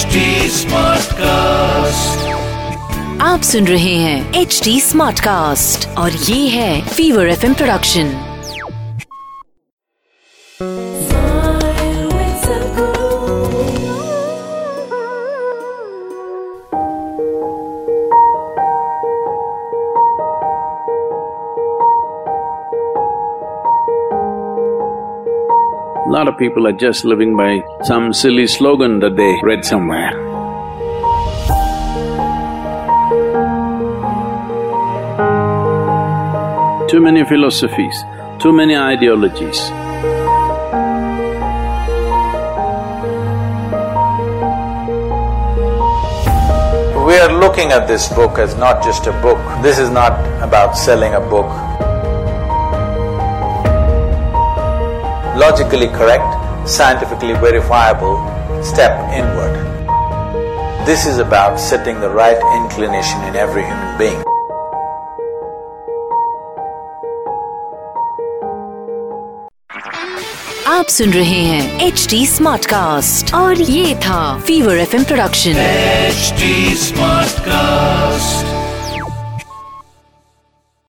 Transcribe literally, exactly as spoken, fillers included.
H D Smartcast, आप सुन रहे हैं H D Smartcast और ये है Fever F M production. A lot of people are just living by some silly slogan that they read somewhere. Too many philosophies, too many ideologies. We are looking at this book as not just a book. This is not about selling a book. Logically correct, scientifically verifiable step inward. This is about setting the right inclination in every human being. आप सुन रहे हैं H D Smartcast और ये था Fever F M Production H D Smartcast।